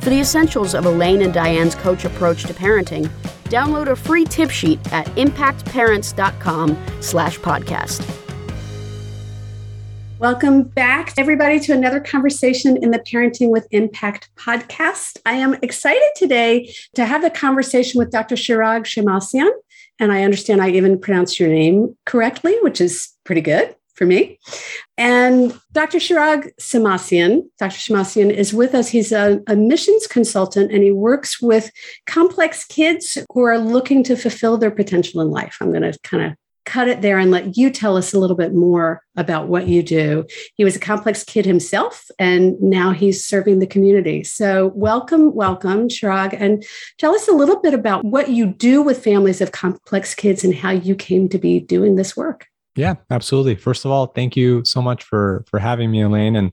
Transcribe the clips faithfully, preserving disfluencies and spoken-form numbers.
For the essentials of Elaine and Diane's coach approach to parenting, download a free tip sheet at impact parents dot com slash podcast. Welcome back, everybody, to another conversation in the Parenting with Impact podcast. I am excited today to have the conversation with Doctor Shirag Shamassian, and I understand I even pronounced your name correctly, which is pretty good for me. And Doctor Shirag Shamassian, Doctor Shamassian is with us. He's a, a missions consultant, and he works with complex kids who are looking to fulfill their potential in life. I'm going to kind of cut it there and let you tell us a little bit more about what you do. He was a complex kid himself, and now he's serving the community. So welcome, welcome, Shirag. And tell us a little bit about what you do with families of complex kids and how you came to be doing this work. Yeah, absolutely. First of all, thank you so much for, for having me, Elaine. And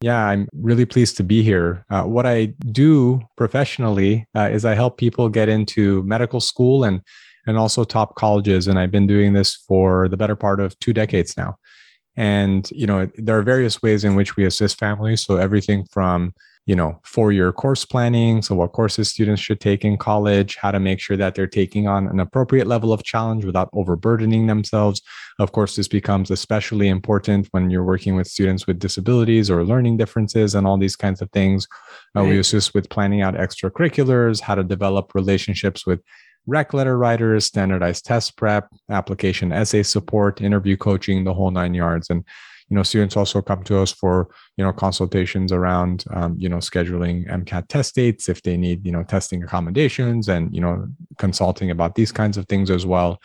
yeah, I'm really pleased to be here. Uh, what I do professionally uh, is I help people get into medical school and and also top colleges. And I've been doing this for the better part of two decades now. And, you know, there are various ways in which we assist families. So everything from, you know, four-year course planning, so what courses students should take in college, how to make sure that they're taking on an appropriate level of challenge without overburdening themselves. Of course, this becomes especially important when you're working with students with disabilities or learning differences and all these kinds of things. Uh, right. We assist with planning out extracurriculars, how to develop relationships with rec letter writers, standardized test prep, application essay support, interview coaching, the whole nine yards. And you know, students also come to us for, you know, consultations around, um, you know, scheduling MCAT test dates if they need, you know, testing accommodations and, you know, consulting about these kinds of things as well.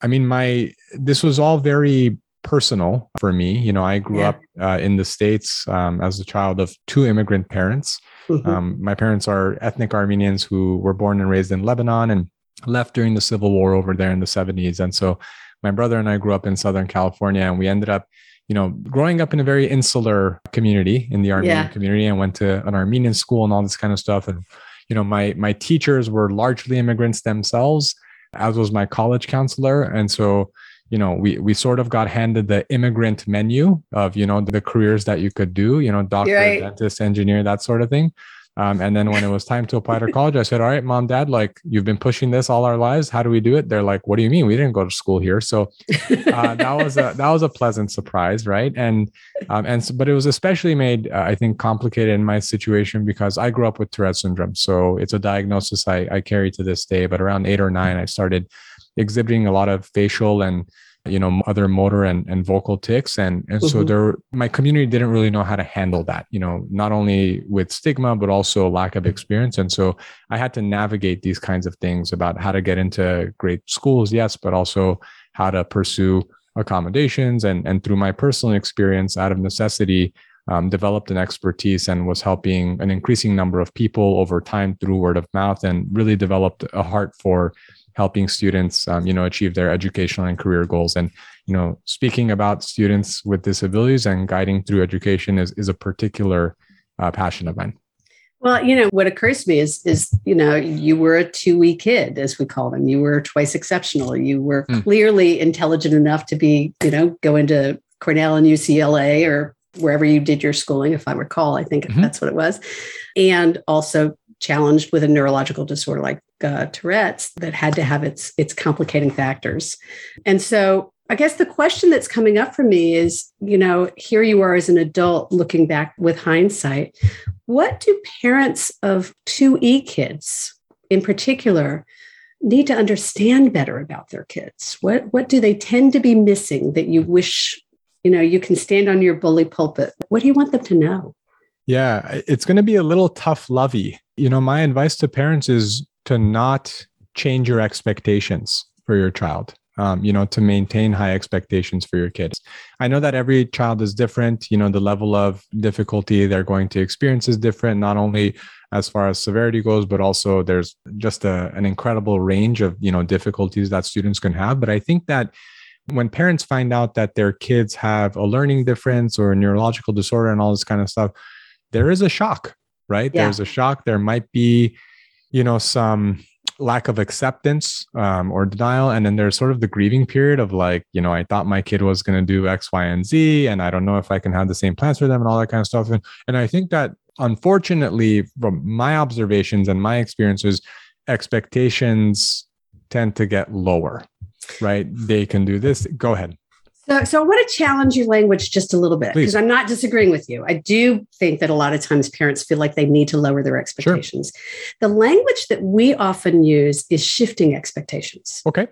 I mean, my, this was all very personal for me. You know, I grew yeah. up uh, in the States um, as the child of two immigrant parents. Mm-hmm. Um, my parents are ethnic Armenians who were born and raised in Lebanon and left during the Civil War over there in the seventies. And so my brother and I grew up in Southern California, and we ended up, you know, growing up in a very insular community, in the Armenian yeah. community, and went to an Armenian school and all this kind of stuff. And, you know, my my teachers were largely immigrants themselves, as was my college counselor. And so, you know, we we sort of got handed the immigrant menu of, you know, the careers that you could do, you know, doctor, right. dentist, engineer, that sort of thing. Um, and then when it was time to apply to college, I said, all right, mom, dad, like, you've been pushing this all our lives. How do we do it? They're like, what do you mean? We didn't go to school here. So uh, that was a that was a pleasant surprise, right? And um, and so, but it was especially made, uh, I think, complicated in my situation because I grew up with Tourette's syndrome. So it's a diagnosis I, I carry to this day. But around eight or nine, I started exhibiting a lot of facial and, you know, other motor and, and vocal tics. And, and mm-hmm. so there, my community didn't really know how to handle that, you know, not only with stigma, but also lack of experience. And so I had to navigate these kinds of things about how to get into great schools, yes, but also how to pursue accommodations. And, and through my personal experience, out of necessity, um, developed an expertise and was helping an increasing number of people over time through word of mouth, and really developed a heart for helping students, um, you know, achieve their educational and career goals. And, you know, speaking about students with disabilities and guiding through education is, is a particular uh, passion of mine. Well, you know, what occurs to me is, is, you know, you were a two-wee kid, as we call them. You were twice exceptional. You were mm. clearly intelligent enough to be, you know, go into Cornell and U C L A or wherever you did your schooling, if I recall, I think mm-hmm. that's what it was. And also challenged with a neurological disorder like uh, Tourette's that had to have its its complicating factors. And so I guess the question that's coming up for me is, you know, here you are as an adult looking back with hindsight, what do parents of two E kids in particular need to understand better about their kids? What, what do they tend to be missing that you wish, you know, you can stand on your bully pulpit? What do you want them to know? Yeah, it's going to be a little tough lovey. You know, my advice to parents is to not change your expectations for your child, um, you know, to maintain high expectations for your kids. I know that every child is different. You know, the level of difficulty they're going to experience is different, not only as far as severity goes, but also there's just a, an incredible range of, you know, difficulties that students can have. But I think that when parents find out that their kids have a learning difference or a neurological disorder and all this kind of stuff, there is a shock, right? Yeah. There's a shock. There might be, you know, some lack of acceptance um, or denial. And then there's sort of the grieving period of like, you know, I thought my kid was going to do X, Y, and Z, and I don't know if I can have the same plans for them and all that kind of stuff. And, and I think that, unfortunately, from my observations and my experiences, expectations tend to get lower, right? They can do this. Go ahead. So, so I want to challenge your language just a little bit, because I'm not disagreeing with you. I do think that a lot of times parents feel like they need to lower their expectations. Sure. The language that we often use is shifting expectations. Okay.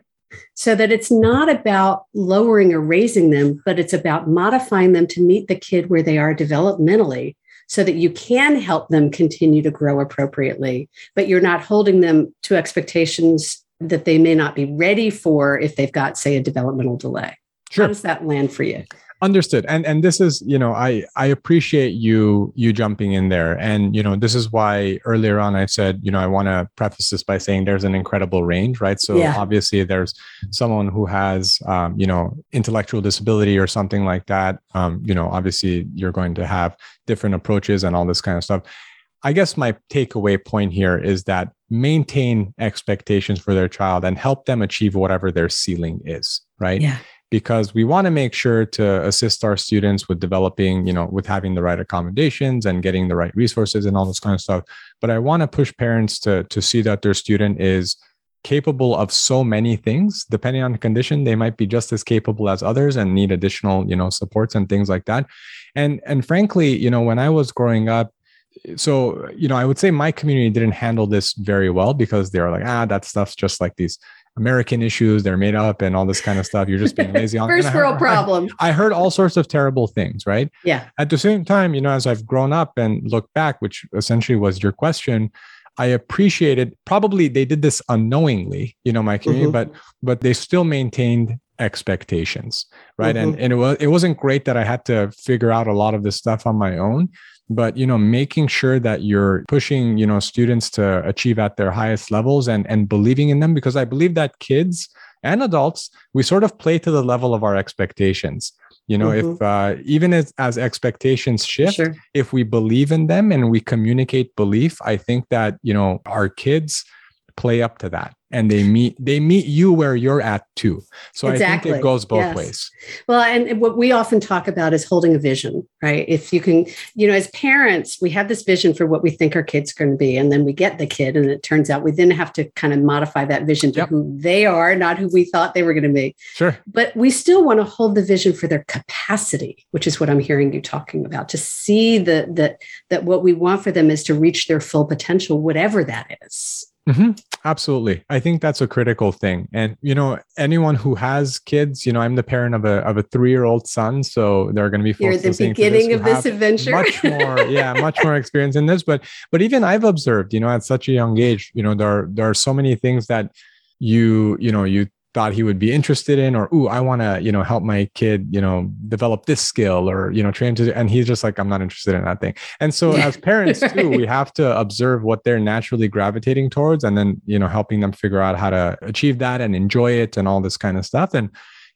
So that it's not about lowering or raising them, but it's about modifying them to meet the kid where they are developmentally, so that you can help them continue to grow appropriately, but you're not holding them to expectations that they may not be ready for if they've got, say, a developmental delay. Sure. How does that land for you? Understood. And and this is, you know, I, I appreciate you you jumping in there. And, you know, this is why earlier on I said, you know, I want to preface this by saying there's an incredible range, right? So yeah. Obviously there's someone who has, um, you know, intellectual disability or something like that. Um, you know, obviously you're going to have different approaches and all this kind of stuff. I guess my takeaway point here is that maintain expectations for their child and help them achieve whatever their ceiling is, right? Yeah. Because we want to make sure to assist our students with developing, you know, with having the right accommodations and getting the right resources and all this kind of stuff. But I want to push parents to, to see that their student is capable of so many things. Depending on the condition, they might be just as capable as others and need additional, you know, supports and things like that. And, and frankly, you know, when I was growing up, so, you know, I would say my community didn't handle this very well, because they were like, ah, that stuff's just like these American issues, they're made up and all this kind of stuff. You're just being lazy. First world problem. I heard all sorts of terrible things, right? Yeah. At the same time, you know, as I've grown up and looked back, which essentially was your question, I appreciated, probably they did this unknowingly, you know, my community, mm-hmm. but but they still maintained expectations, right? Mm-hmm. And and it was it wasn't great that I had to figure out a lot of this stuff on my own. But, you know, making sure that you're pushing, you know, students to achieve at their highest levels and, and believing in them, because I believe that kids and adults, we sort of play to the level of our expectations. You know, mm-hmm. if uh, even as, as expectations shift, sure. if we believe in them and we communicate belief, I think that, you know, our kids play up to that. And they meet they meet you where you're at too. So exactly. I think it goes both yes. ways. Well, and what we often talk about is holding a vision, right? If you can, you know, as parents, we have this vision for what we think our kids are going to be. And then we get the kid and it turns out we then have to kind of modify that vision to yep. who they are, not who we thought they were going to be. Sure. But we still want to hold the vision for their capacity, which is what I'm hearing you talking about, to see the, the, that what we want for them is to reach their full potential, whatever that is. Mm-hmm. Absolutely. I think that's a critical thing. And, you know, anyone who has kids, you know, I'm the parent of a of a three-year-old son, so they're going to be folks You're the beginning this of this adventure. Much more, yeah, much more experience in this. But but even I've observed, you know, at such a young age, you know, there are, there are so many things that you, you know, you thought he would be interested in, or, ooh, I want to, you know, help my kid, you know, develop this skill or, you know, train to, and he's just like, I'm not interested in that thing. And so yeah. as parents right. too, we have to observe what they're naturally gravitating towards and then, you know, helping them figure out how to achieve that and enjoy it and all this kind of stuff. And,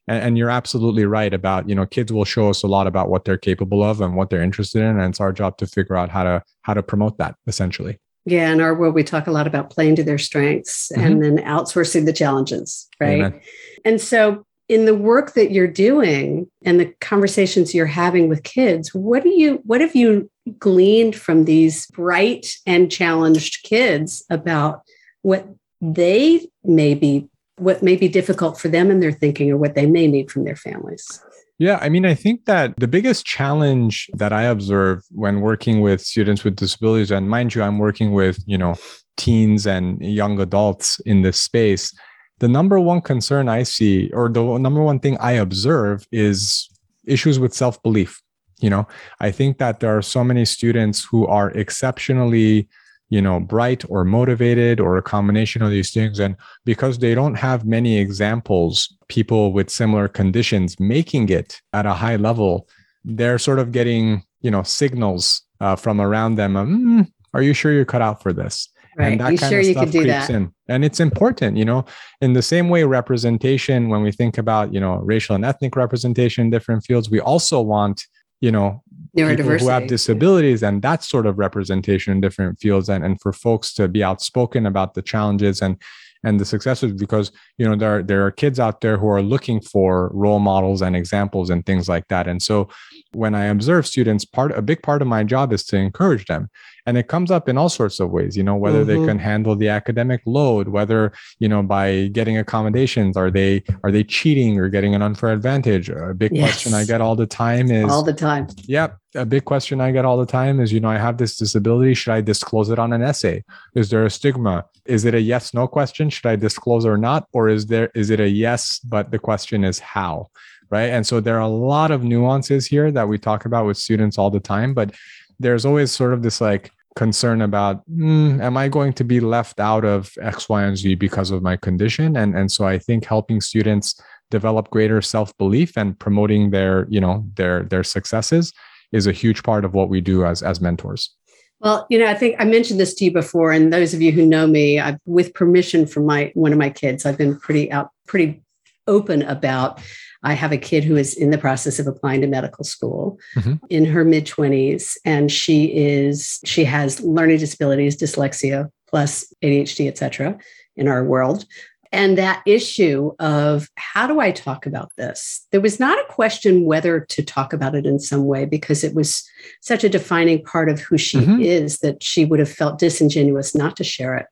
and, and you're absolutely right about, you know, kids will show us a lot about what they're capable of and what they're interested in. And it's our job to figure out how to, how to promote that essentially. Yeah. In our world, we talk a lot about playing to their strengths mm-hmm. and then outsourcing the challenges, right? Amen. And so in the work that you're doing and the conversations you're having with kids, what do you, what have you gleaned from these bright and challenged kids about what they may be, what may be difficult for them in their thinking or what they may need from their families? Yeah, I mean, I think that the biggest challenge that I observe when working with students with disabilities, and mind you, I'm working with, you know, teens and young adults in this space, the number one concern I see, or the number one thing I observe is issues with self-belief. You know, I think that there are so many students who are exceptionally, you know, bright or motivated or a combination of these things. And because they don't have many examples, people with similar conditions making it at a high level, they're sort of getting, you know, signals uh, from around them. Of, mm, are you sure you're cut out for this? Right. And that you kind sure of stuff creeps that? in. And it's important, you know, in the same way representation, when we think about, you know, racial and ethnic representation in different fields, we also want, you know, people who have disabilities and that sort of representation in different fields, and, and for folks to be outspoken about the challenges and and the successes, because, you know, there are, there are kids out there who are looking for role models and examples and things like that. And so when I observe students, part a big part of my job is to encourage them. And it comes up in all sorts of ways, you know, whether mm-hmm. they can handle the academic load, whether, you know, by getting accommodations, are they are they cheating or getting an unfair advantage? A big yes. question I get all the time is all the time. Yep. A big question I get all the time is, you know, I have this disability. Should I disclose it on an essay? Is there a stigma? Is it a yes, no question? Should I disclose or not? Or is there is it a yes, but the question is how? Right. And so there are a lot of nuances here that we talk about with students all the time, but there's always sort of this like concern about, mm, am I going to be left out of X, Y, and Z because of my condition? And, and so I think helping students develop greater self-belief and promoting their, you know, their, their successes is a huge part of what we do as, as mentors. Well, you know, I think I mentioned this to you before, and those of you who know me, I've, with permission from my, one of my kids, I've been pretty out, pretty open about, I have a kid who is in the process of applying to medical school mm-hmm. in her mid twenties, and she is, she has learning disabilities, dyslexia, plus A D H D, et cetera, in our world. And that issue of how do I talk about this? There was not a question whether to talk about it in some way, because it was such a defining part of who she mm-hmm. is that she would have felt disingenuous not to share it.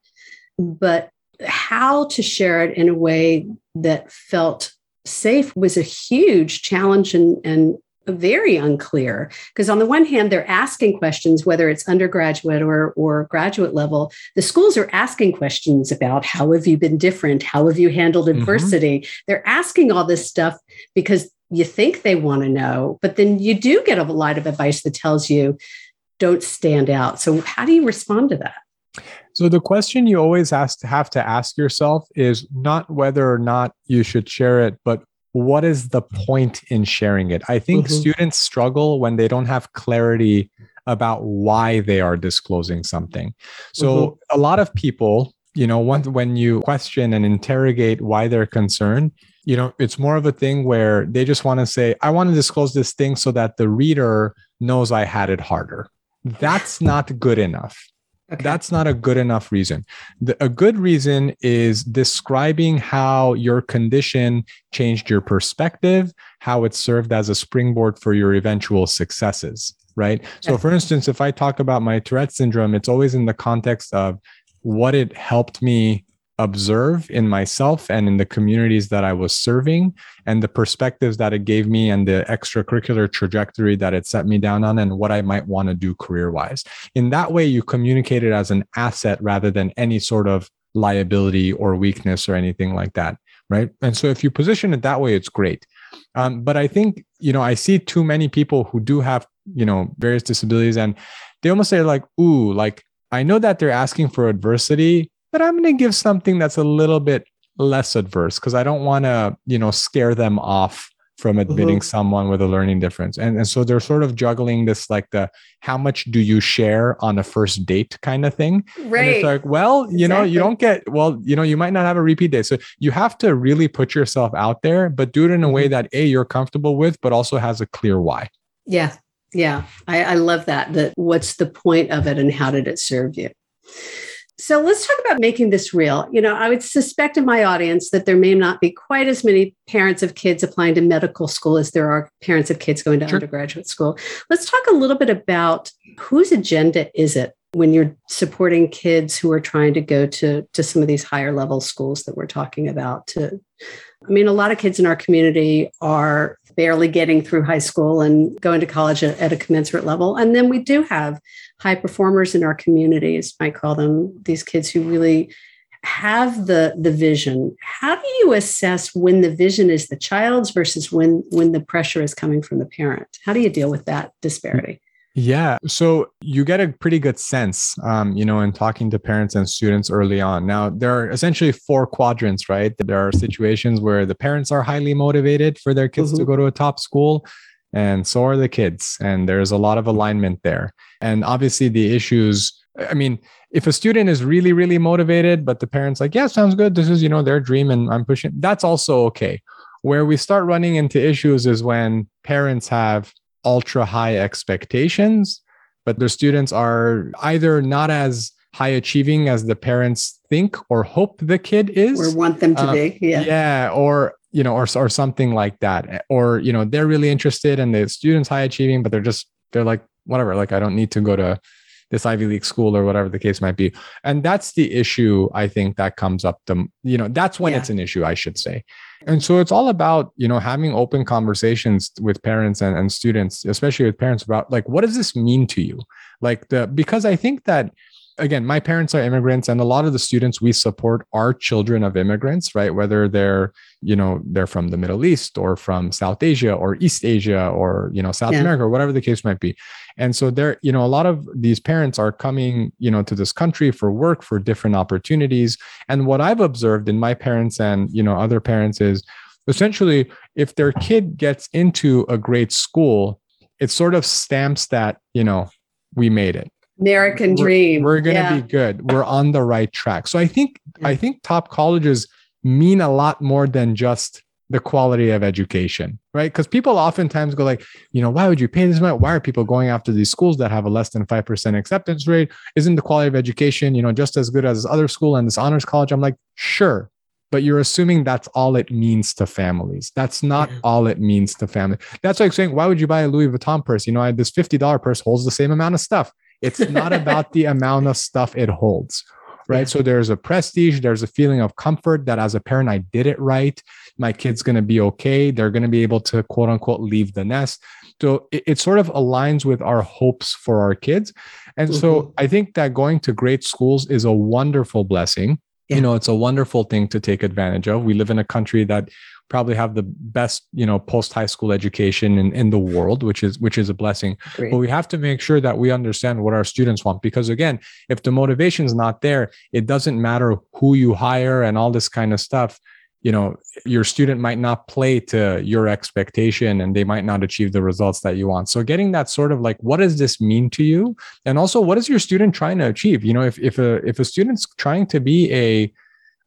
But how to share it in a way that felt safe was a huge challenge and, and very unclear, because on the one hand, they're asking questions, whether it's undergraduate or, or graduate level, the schools are asking questions about how have you been different? How have you handled adversity? Mm-hmm. They're asking all this stuff because you think they want to know, but then you do get a lot of advice that tells you don't stand out. So how do you respond to that? So the question you always ask, have to ask yourself is not whether or not you should share it, but what is the point in sharing it? I think mm-hmm. students struggle when they don't have clarity about why they are disclosing something. So mm-hmm. a lot of people, you know, when, when you question and interrogate why they're concerned, you know, it's more of a thing where they just want to say, I want to disclose this thing so that the reader knows I had it harder. That's not good enough. Okay. That's not a good enough reason. The, a good reason is describing how your condition changed your perspective, how it served as a springboard for your eventual successes, right? So for instance, if I talk about my Tourette's syndrome, it's always in the context of what it helped me observe in myself and in the communities that I was serving, and the perspectives that it gave me and the extracurricular trajectory that it set me down on, and what I might want to do career-wise. In that way, you communicate it as an asset rather than any sort of liability or weakness or anything like that, right? And so if you position it that way, it's great. Um, but I think, you know, I see too many people who do have, you know, various disabilities, and they almost say like, ooh, like, I know that they're asking for adversity, but I'm going to give something that's a little bit less adverse because I don't want to, you know, scare them off from admitting mm-hmm. someone with a learning difference. And, and so they're sort of juggling this, like the, how much do you share on a first date kind of thing? Right. And it's like, well, you exactly. know, you don't get, well, you know, you might not have a repeat day. So you have to really put yourself out there, but do it in a way that A, you're comfortable with, but also has a clear why. Yeah. Yeah. I, I love that. That what's the point of it and how did it serve you? So let's talk about making this real. You know, I would suspect in my audience that there may not be quite as many parents of kids applying to medical school as there are parents of kids going to sure. undergraduate school. Let's talk a little bit about whose agenda is it when you're supporting kids who are trying to go to, to some of these higher level schools that we're talking about. To, I mean, a lot of kids in our community are barely getting through high school and going to college at a commensurate level. And then we do have high performers in our communities, I call them, these kids who really have the, the vision, how do you assess when the vision is the child's versus when, when the pressure is coming from the parent? How do you deal with that disparity? Yeah. So you get a pretty good sense, um, you know, in talking to parents and students early on. Now, there are essentially four quadrants, right? There are situations where the parents are highly motivated for their kids mm-hmm. to go to a top school, and so are the kids. And there's a lot of alignment there. And obviously the issues, I mean, if a student is really, really motivated, but the parents like, yeah, sounds good. This is, you know, their dream and I'm pushing. That's also okay. Where we start running into issues is when parents have ultra high expectations, but their students are either not as high achieving as the parents think or hope the kid is, or want them to uh, be, yeah, yeah, or you know, or or something like that, or you know, they're really interested and the student's high achieving, but they're just they're like whatever, like I don't need to go to this Ivy League school or whatever the case might be, and that's the issue I think that comes up. The you know, that's when yeah. it's an issue, I should say. And so it's all about, you know, having open conversations with parents and, and students, especially with parents about like, what does this mean to you? Like the, because I think that, again, my parents are immigrants and a lot of the students we support are children of immigrants, right? Whether they're, you know, they're from the Middle East or from South Asia or East Asia or, you know, South yeah. America or whatever the case might be. And so there, you know, a lot of these parents are coming, you know, to this country for work, for different opportunities. And what I've observed in my parents and, you know, other parents is essentially if their kid gets into a great school, it sort of stamps that, you know, we made it. American dream. We're, we're going to yeah. be good. We're on the right track. So I think yeah. I think top colleges mean a lot more than just the quality of education, right? Because people oftentimes go like, you know, why would you pay this much? Why are people going after these schools that have a less than five percent acceptance rate? Isn't the quality of education, you know, just as good as this other school and this honors college? I'm like, sure. But you're assuming that's all it means to families. That's not yeah. all it means to families. That's like saying, why would you buy a Louis Vuitton purse? You know, I had this fifty dollars purse holds the same amount of stuff. It's not about the amount of stuff it holds, right? Yeah. So there's a prestige, there's a feeling of comfort that as a parent, I did it right. My kid's going to be okay. They're going to be able to quote unquote leave the nest. So it, it sort of aligns with our hopes for our kids. And mm-hmm. so I think that going to great schools is a wonderful blessing. Yeah. You know, it's a wonderful thing to take advantage of. We live in a country that probably have the best, you know, post-high school education in, in the world, which is which is a blessing. Great. But we have to make sure that we understand what our students want. Because again, if the motivation is not there, it doesn't matter who you hire and all this kind of stuff. You know, your student might not play to your expectation and they might not achieve the results that you want. So getting that sort of like, what does this mean to you? And also, what is your student trying to achieve? You know, if if a if a student's trying to be a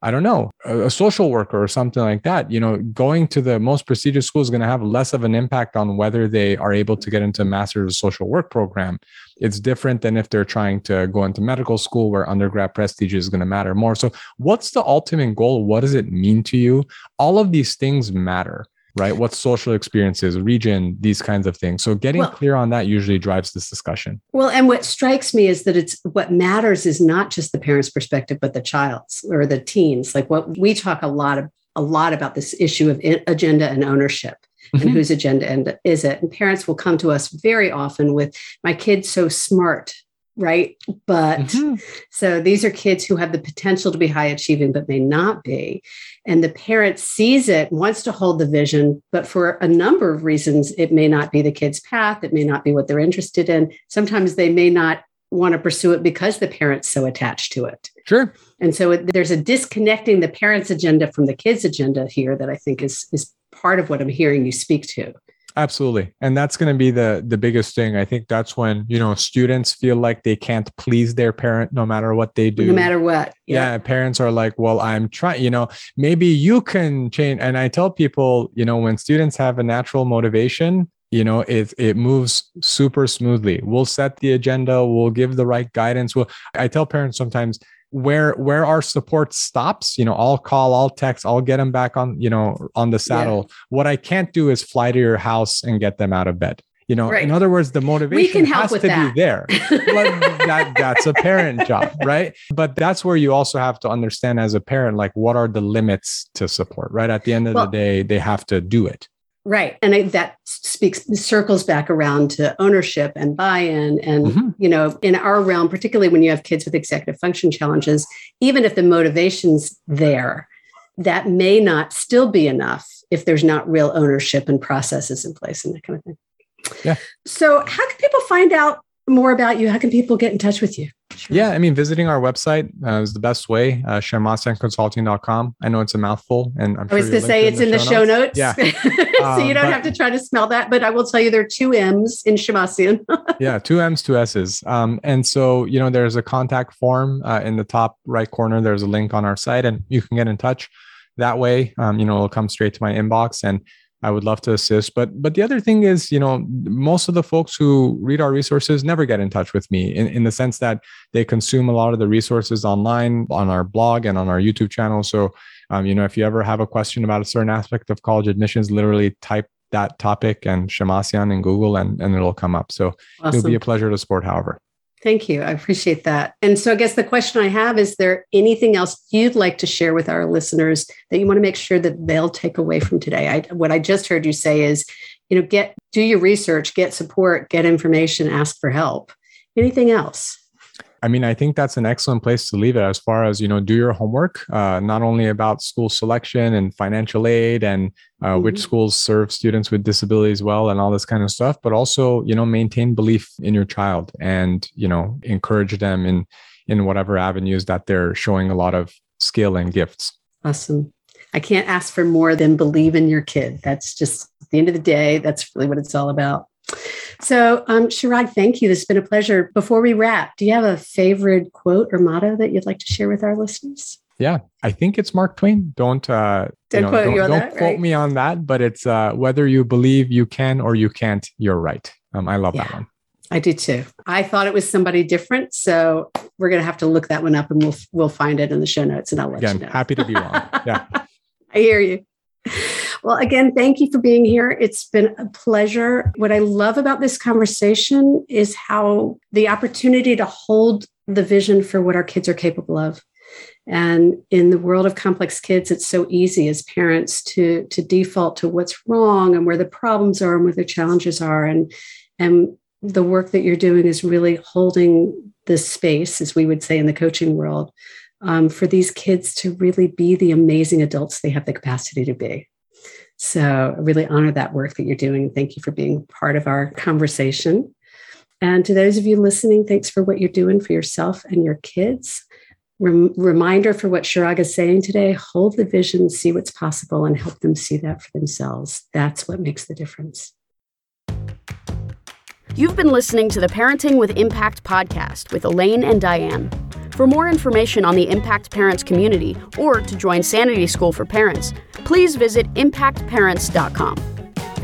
I don't know, a social worker or something like that, you know, going to the most prestigious school is going to have less of an impact on whether they are able to get into a master's social work program. It's different than if they're trying to go into medical school where undergrad prestige is going to matter more. So what's the ultimate goal? What does it mean to you? All of these things matter, right? What social experiences, region, these kinds of things. So getting well, clear on that usually drives this discussion. Well, and what strikes me is that it's what matters is not just the parent's perspective, but the child's or the teens. Like what we talk a lot of, a lot about this issue of agenda and ownership mm-hmm. and whose agenda and is it? And parents will come to us very often with, my kid's so smart, right? But mm-hmm. so these are kids who have the potential to be high achieving, but may not be. And the parent sees it, wants to hold the vision, but for a number of reasons, it may not be the kid's path. It may not be what they're interested in. Sometimes they may not want to pursue it because the parent's so attached to it. Sure. And so it, there's a disconnecting the parent's agenda from the kid's agenda here that I think is, is part of what I'm hearing you speak to. Absolutely. And that's going to be the the biggest thing. I think that's when, you know, students feel like they can't please their parent no matter what they do. No matter what. Yeah. yeah parents are like, well, I'm trying, you know, maybe you can change. And I tell people, you know, when students have a natural motivation, you know, it it moves super smoothly. We'll set the agenda. We'll give the right guidance. We'll, I tell parents sometimes, where where our support stops, you know, I'll call, I'll text, I'll get them back on, you know, on the saddle. Yeah. What I can't do is fly to your house and get them out of bed. You know, right. In other words, the motivation has to that. be there. Like that, that's a parent job, right? But that's where you also have to understand as a parent, like what are the limits to support, right? At the end of well, the day, they have to do it. Right. And I, that speaks, circles back around to ownership and buy-in. And, mm-hmm. you know, in our realm, particularly when you have kids with executive function challenges, even if the motivation's there, that may not still be enough if there's not real ownership and processes in place and that kind of thing. Yeah. So how can people find out more about you? How can people get in touch with you? Sure. Yeah. I mean, visiting our website uh, is the best way. Uh, Shamassian Consulting dot com. I know it's a mouthful, and I'm I was sure going to say it's in the, in the show notes. notes. Yeah. so um, you don't but, have to try to smell that, but I will tell you there are two M's in Shamassian. yeah. Two M's, two S's. Um, and so, you know, there's a contact form uh, in the top right corner. There's a link on our site and you can get in touch that way. Um, you know, it'll come straight to my inbox and I would love to assist. But but the other thing is, you know, most of the folks who read our resources never get in touch with me in, in the sense that they consume a lot of the resources online on our blog and on our YouTube channel. So, um, you know, if you ever have a question about a certain aspect of college admissions, literally type that topic and Shamassian in Google and, and it'll come up. So awesome. It'll be a pleasure to support however. Thank you. I appreciate that. And so I guess the question I have, is there anything else you'd like to share with our listeners that you want to make sure that they'll take away from today? I, what I just heard you say is, you know, get, do your research, get support, get information, ask for help. Anything else? I mean, I think that's an excellent place to leave it as far as, you know, do your homework, uh, not only about school selection and financial aid and uh, mm-hmm. which schools serve students with disabilities well and all this kind of stuff, but also, you know, maintain belief in your child and, you know, encourage them in, in whatever avenues that they're showing a lot of skill and gifts. Awesome. I can't ask for more than believe in your kid. That's just at the end of the day, that's really what it's all about. So, um, Shirag, thank you. This has been a pleasure. Before we wrap, do you have a favorite quote or motto that you'd like to share with our listeners? Yeah, I think it's Mark Twain. Don't uh, don't, you know, quote, don't, you on don't that, quote right? me on that, but it's uh, whether you believe you can or you can't, you're right. Um, I love yeah, that one. I do too. I thought it was somebody different, so we're going to have to look that one up, and we'll we'll find it in the show notes, and I'll let Again, you know. Happy to be wrong. Yeah, I hear you. Well, again, thank you for being here. It's been a pleasure. What I love about this conversation is how the opportunity to hold the vision for what our kids are capable of. And in the world of complex kids, it's so easy as parents to, to default to what's wrong and where the problems are and where the challenges are. And, and the work that you're doing is really holding this space, as we would say in the coaching world, um, for these kids to really be the amazing adults they have the capacity to be. So I really honor that work that you're doing. Thank you for being part of our conversation. And to those of you listening, thanks for what you're doing for yourself and your kids. Rem- reminder for what Shirag is saying today, hold the vision, see what's possible, and help them see that for themselves. That's what makes the difference. You've been listening to the Parenting with Impact podcast with Elaine and Diane. For more information on the Impact Parents community or to join Sanity School for Parents, please visit Impact Parents dot com.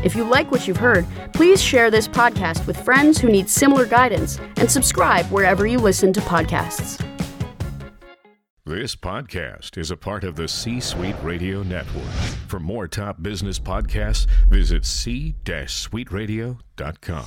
If you like what you've heard, please share this podcast with friends who need similar guidance and subscribe wherever you listen to podcasts. This podcast is a part of the C-Suite Radio Network. For more top business podcasts, visit c suite radio dot com.